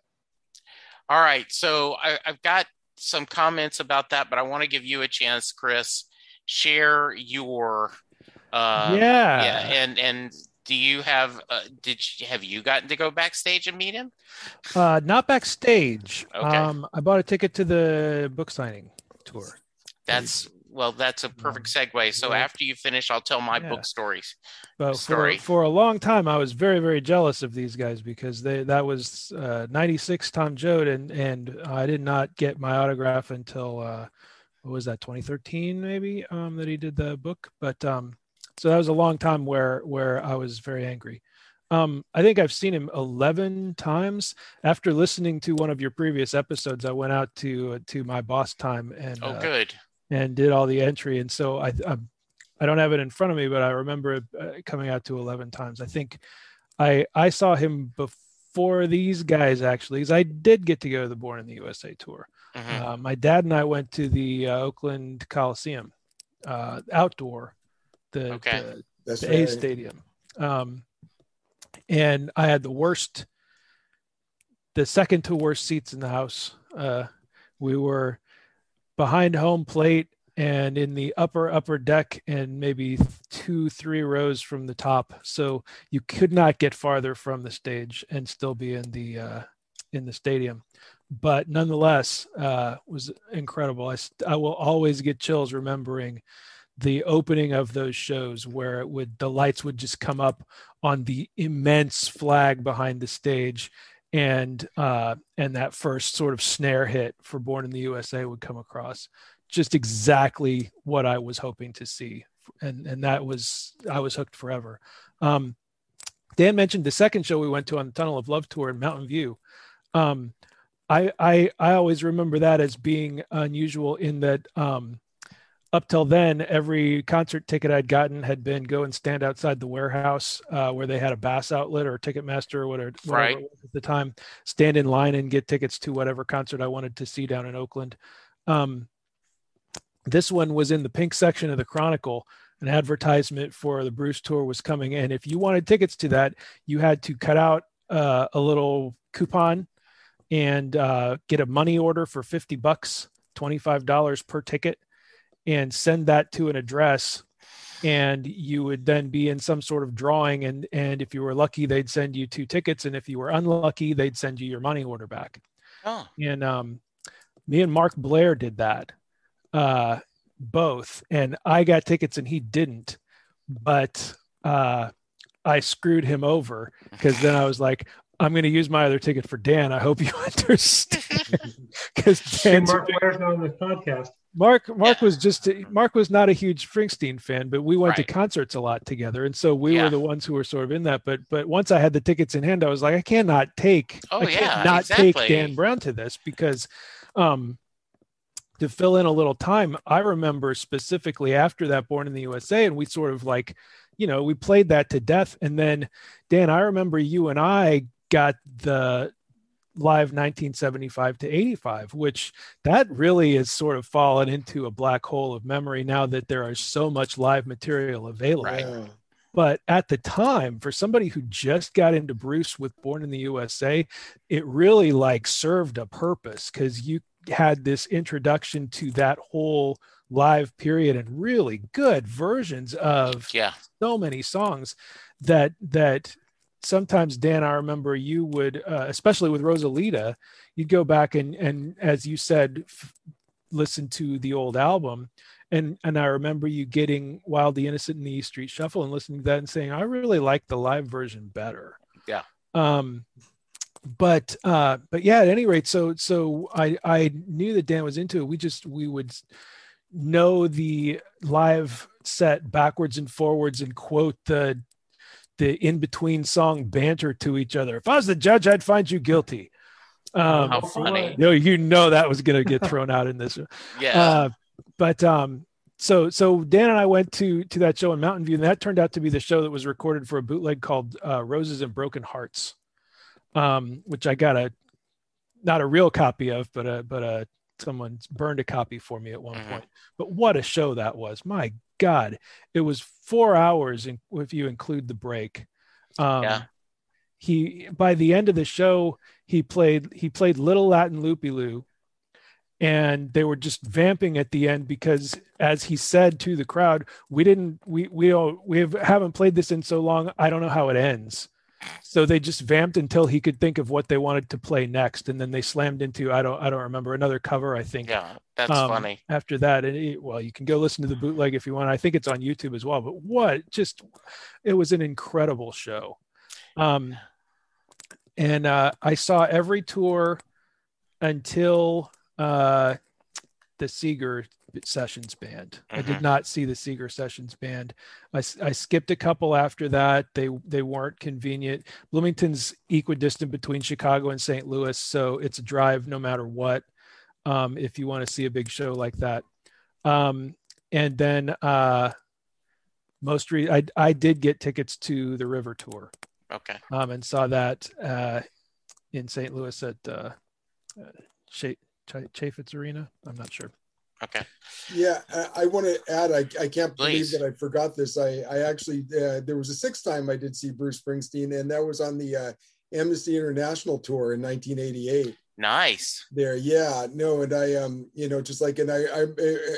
All right. So I, I've got some comments about that, but I want to give you a chance, Chris. Share your uh, yeah. yeah. And and do you have uh, did you, have you gotten to go backstage and meet him? Uh, not backstage. Okay. Um, I bought a ticket to the book signing tour. That's. Well, that's a perfect segue. So after you finish, I'll tell my yeah. book stories. Well, Story. for, for a long time, I was very, very jealous of these guys because they that was uh, ninety-six Tom Joad, and and I did not get my autograph until, uh, what was that, twenty thirteen maybe, um, that he did the book. But um, so that was a long time where, where I was very angry. Um, I think I've seen him eleven times. After listening to one of your previous episodes, I went out to to my boss time. and Oh, uh, good. And did all the entry, and so I, I I don't have it in front of me, but I remember it uh, coming out to eleven times. I think I I saw him before these guys actually, because I did get to go to the Born in the U S A tour. Mm-hmm. Uh, my dad and I went to the uh, Oakland Coliseum, uh, outdoor, the, okay. the, That's the right. A Stadium, um, and I had the worst, the second to worst seats in the house. Uh, we were. Behind home plate and in the upper upper deck and maybe two three rows from the top, so you could not get farther from the stage and still be in the uh in the stadium. But nonetheless, uh was incredible. I, I will always get chills remembering the opening of those shows where it would the lights would just come up on the immense flag behind the stage. And uh, and that first sort of snare hit for Born in the U S A would come across, just exactly what I was hoping to see, and and that was I was hooked forever. Um, Dan mentioned the second show we went to on the Tunnel of Love tour in Mountain View. Um, I I I always remember that as being unusual in that um, up till then every concert ticket I'd gotten had been go and stand outside the warehouse uh, where they had a Bass outlet or Ticketmaster or whatever, whatever right. it was at the time, stand in line and get tickets to whatever concert I wanted to see down in Oakland. Um, This one was in the pink section of the Chronicle. An advertisement for the Bruce tour was coming, and if you wanted tickets to that, you had to cut out uh, a little coupon and uh, get a money order for fifty bucks, twenty-five dollars per ticket, and send that to an address. And you would then be in some sort of drawing. And, and if you were lucky, they'd send you two tickets. And if you were unlucky, they'd send you your money order back. Oh. And um, me and Mark Blair did that. Uh, both. And I got tickets and he didn't, but uh, I screwed him over, because then I was like, I'm going to use my other ticket for Dan. I hope you understand. Because Dan's Mark Blair's not on this podcast. Mark, Mark yeah. was just, Mark was not a huge Springsteen fan, but we went right. to concerts a lot together. And so we yeah. were the ones who were sort of in that. But, but once I had the tickets in hand, I was like, I cannot take, oh, I yeah, cannot exactly. take Dan Brown to this, because um, to fill in a little time, I remember specifically after that Born in the U S A, and we sort of like, you know, we played that to death. And then Dan, I remember you and I got the live nineteen seventy-five to eighty-five, which that really is sort of fallen into a black hole of memory now that there is so much live material available. Right. But at the time, for somebody who just got into Bruce with Born in the U S A, it really like served a purpose, because you had this introduction to that whole live period and really good versions of yeah. so many songs that that sometimes, Dan, I remember you would, uh, especially with Rosalita, you'd go back and, and as you said, f- listen to the old album. And and I remember you getting Wild the Innocent in the E Street Shuffle and listening to that and saying, I really like the live version better. Yeah. Um, but, uh, but yeah, at any rate, so, so I, I knew that Dan was into it. We just, we would know the live set backwards and forwards and quote the, the in-between song banter to each other. If I was the judge, I'd find you guilty. Um, How funny. You know, you know that was going to get thrown out in this one. Yeah. Uh, but um, so so Dan and I went to to that show in Mountain View, and that turned out to be the show that was recorded for a bootleg called uh, Roses and Broken Hearts, um, which I got a, not a real copy of, but a, but a, someone burned a copy for me at one mm-hmm. point. But what a show that was. My God, it was four hours in, if you include the break. Um, yeah. He by the end of the show, he played he played Little Latin Loopy-Loo, and they were just vamping at the end because, as he said to the crowd, we didn't we we all, we have, haven't played this in so long. I don't know how it ends. So they just vamped until he could think of what they wanted to play next. And then they slammed into, I don't, I don't remember, another cover, I think. Yeah, that's um, funny. After that, and it, well, you can go listen to the bootleg if you want. I think it's on YouTube as well, but what just, it was an incredible show. Um, and uh, I saw every tour until uh, the Seeger Sessions band. Mm-hmm. I did not see the Seeger Sessions band. I, I skipped a couple after that. They they weren't convenient. Bloomington's equidistant between Chicago and Saint Louis, so it's a drive no matter what. Um, if you want to see a big show like that, um, and then uh, most re- I I did get tickets to the River Tour. Okay. Um, and saw that uh, in Saint Louis at uh, Cha- Cha- Chaffetz Arena. I'm not sure. Okay. Yeah, I, I want to add, I, I can't Please. believe that I forgot this. I, I actually, uh, there was a sixth time I did see Bruce Springsteen, and that was on the uh, Amnesty International tour in nineteen eighty-eight. Nice. There, yeah, no, and I, um, you know, just like, and I, I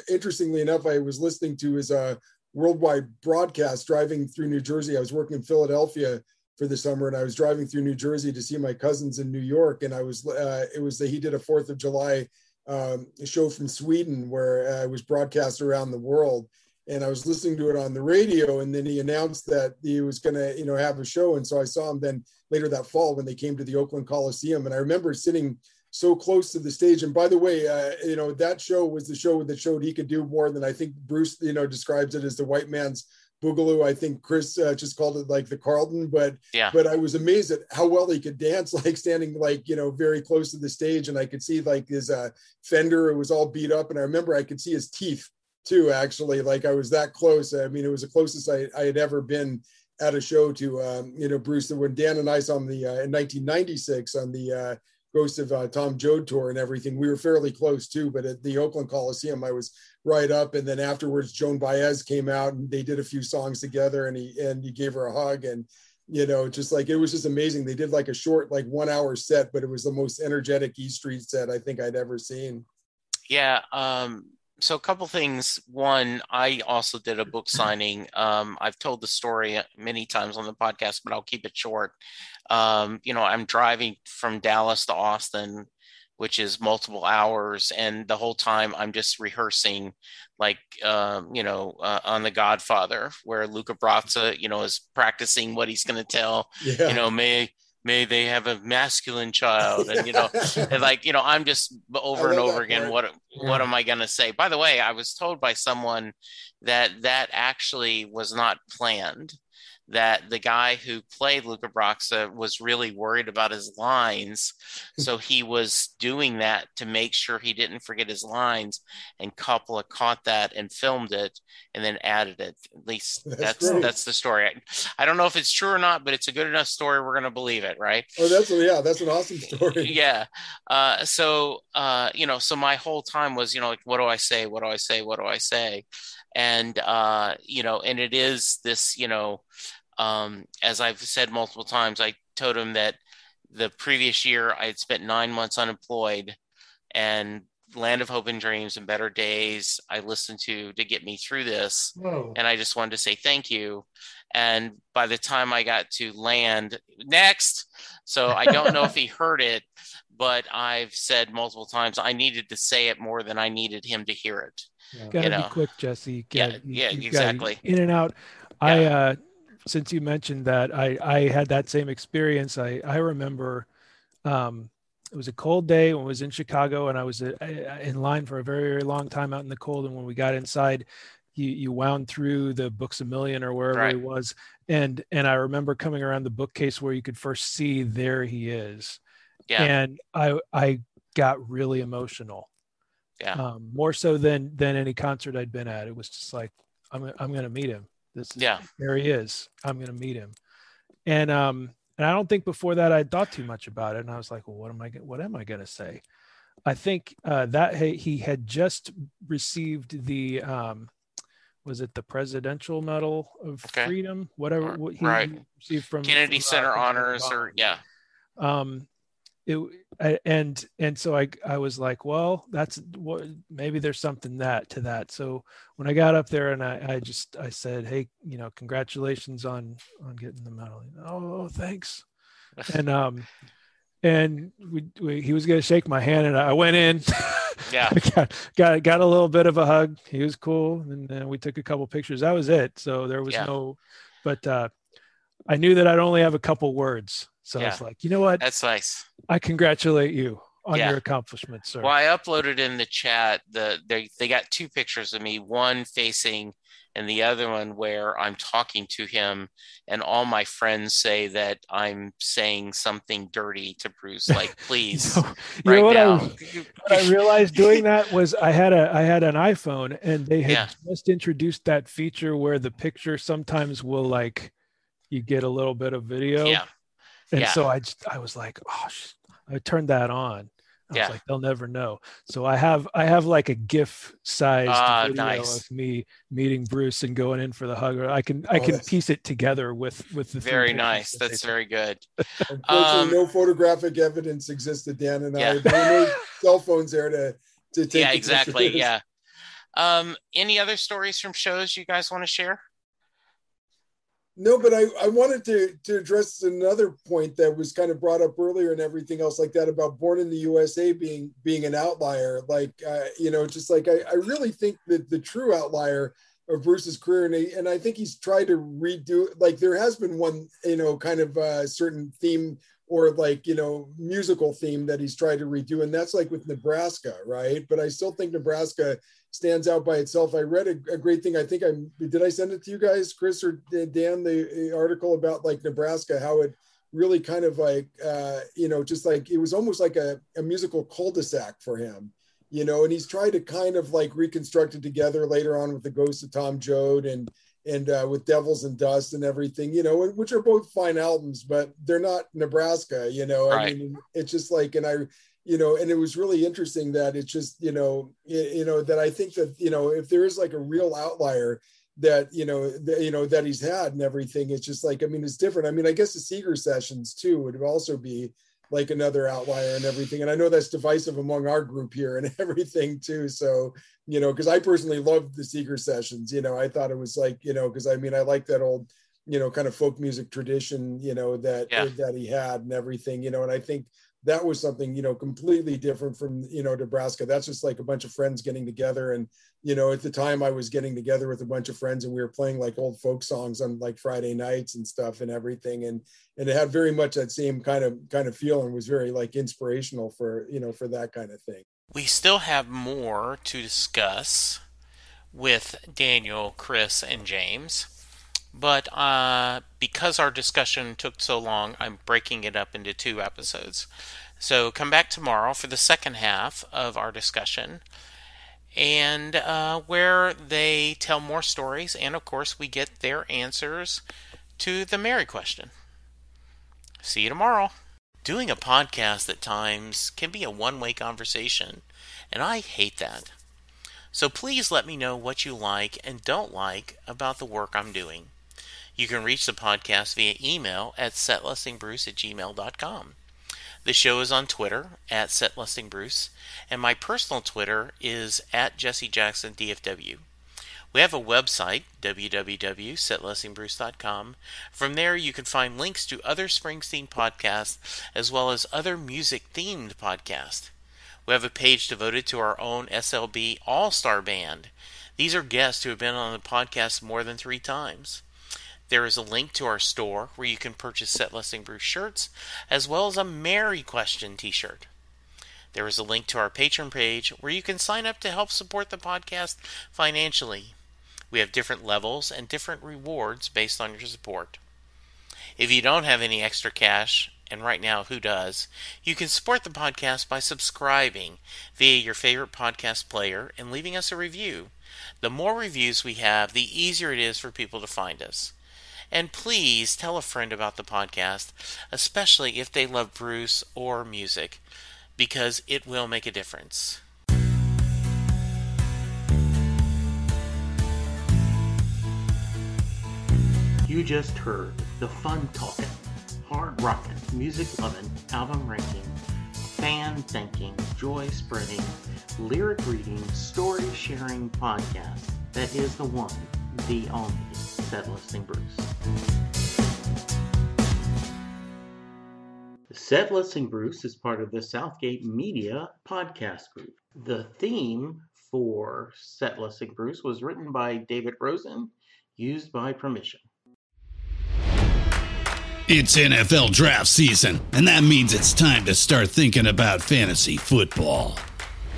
interestingly enough, I was listening to his uh, worldwide broadcast driving through New Jersey. I was working in Philadelphia for the summer, and I was driving through New Jersey to see my cousins in New York, and I was, uh, it was, the, he did a fourth of July Um, a show from Sweden where uh, it was broadcast around the world, and I was listening to it on the radio, and then he announced that he was going to, you know, have a show, and so I saw him then later that fall when they came to the Oakland Coliseum, and I remember sitting so close to the stage. And by the way, uh, you know, that show was the show that showed he could do more than, I think Bruce, you know, describes it as the white man's Boogaloo. I think Chris uh, just called it like the Carlton, but yeah. but I was amazed at how well he could dance, like standing like, you know, very close to the stage, and I could see like his uh, fender, it was all beat up, and I remember I could see his teeth too, actually, like I was that close. I mean, it was the closest I, I had ever been at a show to, um, you know, Bruce, when Dan and I saw him the, uh, in nineteen ninety-six on the uh, Ghost of uh, Tom Joad tour and everything. We were fairly close too, but at the Oakland Coliseum, I was right up. And then afterwards, Joan Baez came out and they did a few songs together, and he, and he gave her a hug. And, you know, just like, it was just amazing. They did like a short, like one hour set, but it was the most energetic E Street set I think I'd ever seen. Yeah. Um, so a couple things. One, I also did a book signing. Um, I've told the story many times on the podcast, but I'll keep it short. Um, you know, I'm driving from Dallas to Austin, which is multiple hours. And the whole time I'm just rehearsing, like, um, you know, uh, on The Godfather, where Luca Brasi, you know, is practicing what he's going to tell, yeah. you know, may, may they have a masculine child. And, you know, and like, you know, I'm just over and over again, part. what, yeah. what am I going to say? By the way, I was told by someone that that actually was not planned, that the guy who played Luca Brasi was really worried about his lines. So he was doing that to make sure he didn't forget his lines, and Coppola caught that and filmed it and then added it. At least that's, that's, that's the story. I, I don't know if it's true or not, but it's a good enough story. We're going to believe it. Right. Oh, that's, yeah, that's an awesome story. yeah. Uh, so, uh, you know, so my whole time was, you know, like, what do I say? What do I say? What do I say? And, uh, you know, and it is this, you know, Um, as I've said multiple times, I told him that the previous year I had spent nine months unemployed, and Land of Hope and Dreams and Better Days I listened to to get me through this. Whoa. And I just wanted to say thank you. And by the time I got to Land, next, so I don't know if he heard it, but I've said multiple times I needed to say it more than I needed him to hear it. Yeah. Gotta you know. be quick, Jesse. Get, yeah, yeah exactly. In and out. Yeah. I, uh, Since you mentioned that, I, I had that same experience. I, I remember um, it was a cold day when I was in Chicago, and I was a, a, in line for a very, very long time out in the cold. And when we got inside, you, you wound through the Books A Million or wherever right. it was. And, and I remember coming around the bookcase where you could first see There He Is. Yeah. And I, I got really emotional. Yeah. Um, more so than, than any concert I'd been at. It was just like, I'm, I'm going to meet him. This is, yeah, there he is. I'm going to meet him. And, um, and I don't think before that I thought too much about it. And I was like, well, what am I, what am I going to say? I think, uh, that he, he had just received the, um, was it the Presidential Medal of okay. Freedom, whatever what he right. received from Kennedy from, Center uh, Honors or yeah. Um, it, I, and, and so I, I was like, well, that's what, maybe there's something that to that. So when I got up there and I, I just, I said, hey, you know, congratulations on, on getting the medal. Oh, thanks. And, um, and we, we he was going to shake my hand, and I went in, yeah, got, got, got a little bit of a hug. He was cool. And then we took a couple pictures. That was it. So there was yeah. no, but, uh, I knew that I'd only have a couple words. So yeah. I was like, you know what? That's nice. I congratulate you on yeah. your accomplishment, sir. Well, I uploaded in the chat, the they, they got two pictures of me, one facing and the other one where I'm talking to him, and all my friends say that I'm saying something dirty to Bruce, like, please. no, you right know what, now. I, what I realized doing that was I had a I had an iPhone, and they had yeah. just introduced that feature where the picture sometimes will, like, you get a little bit of video. Yeah. And yeah. so I just, I was like, oh, sh-. I turned that on. I yeah. was like, they'll never know. So I have, I have like a GIF sized uh, video nice. of me meeting Bruce and going in for the hug. I can, I oh, can that's... piece it together with, with the. Very nice. That that's very good. Um, no photographic evidence existed. Dan and yeah. I, there were no cell phones there to, to take. Yeah, exactly. Pictures. Yeah. Um, any other stories from shows you guys want to share? No, but I, I wanted to, to address another point that was kind of brought up earlier and everything else like that about Born in the U S A being being an outlier. Like, uh, you know, just like I, I really think that the true outlier of Bruce's career, and, he, and I think he's tried to redo, like there has been one, you know, kind of a certain theme or like, you know, musical theme that he's tried to redo. And that's like with Nebraska, right? But I still think Nebraska stands out by itself. I read a, a great thing. I think I, did I send it to you guys, Chris or Dan, the article about like Nebraska, how it really kind of like, uh, you know, just like, it was almost like a, a musical cul-de-sac for him, you know, and he's tried to kind of like reconstruct it together later on with the Ghost of Tom Joad and, and uh, with Devils and Dust and everything, you know, which are both fine albums, but they're not Nebraska, you know, right. I mean, it's just like, and I, you know, and it was really interesting that it's just, you know, you, you know, that I think that, you know, if there is like a real outlier that, you know, the, you know, that he's had and everything, it's just like, I mean, it's different. I mean, I guess the Seeger sessions too, would also be like another outlier and everything. And I know that's divisive among our group here and everything too. So, you know, cause I personally loved the Seeger sessions, you know, I thought it was like, you know, cause I mean, I like that old, you know, kind of folk music tradition, you know, that, yeah. that he had and everything, you know, and I think that was something, you know, completely different from, you know, Nebraska. That's just like a bunch of friends getting together. And, you know, at the time I was getting together with a bunch of friends and we were playing like old folk songs on like Friday nights and stuff and everything. And, and it had very much that same kind of, kind of feel and was very like inspirational for, you know, for that kind of thing. We still have more to discuss with Daniel, Chris, and James. But uh, because our discussion took so long, I'm breaking it up into two episodes. So come back tomorrow for the second half of our discussion, and uh, where they tell more stories, and of course we get their answers to the Mary question. See you tomorrow. Doing a podcast at times can be a one-way conversation, and I hate that. So please let me know what you like and don't like about the work I'm doing. You can reach the podcast via email at setlustingbruce at gmail dot com. The show is on Twitter at setlustingbruce, and my personal Twitter is at jessejacksondfw. We have a website, w w w dot set lusting bruce dot com. From there, you can find links to other Springsteen podcasts as well as other music-themed podcasts. We have a page devoted to our own S L B All-Star Band. These are guests who have been on the podcast more than three times. There is a link to our store where you can purchase Set Lusting Bruce shirts, as well as a Mary Question t-shirt. There is a link to our Patreon page where you can sign up to help support the podcast financially. We have different levels and different rewards based on your support. If you don't have any extra cash, and right now who does, you can support the podcast by subscribing via your favorite podcast player and leaving us a review. The more reviews we have, the easier it is for people to find us. And please tell a friend about the podcast, especially if they love Bruce or music, because it will make a difference. You just heard the fun talking, hard rockin', music lovin', album ranking, fan thinking, joy spreading, lyric reading, story sharing podcast that is the one, the only, Set Lusting Bruce. Set Lusting Bruce is part of the Southgate Media podcast group. The theme for Set Lusting Bruce was written by David Rosen, used by permission. It's N F L draft season, and that means it's time to start thinking about fantasy football.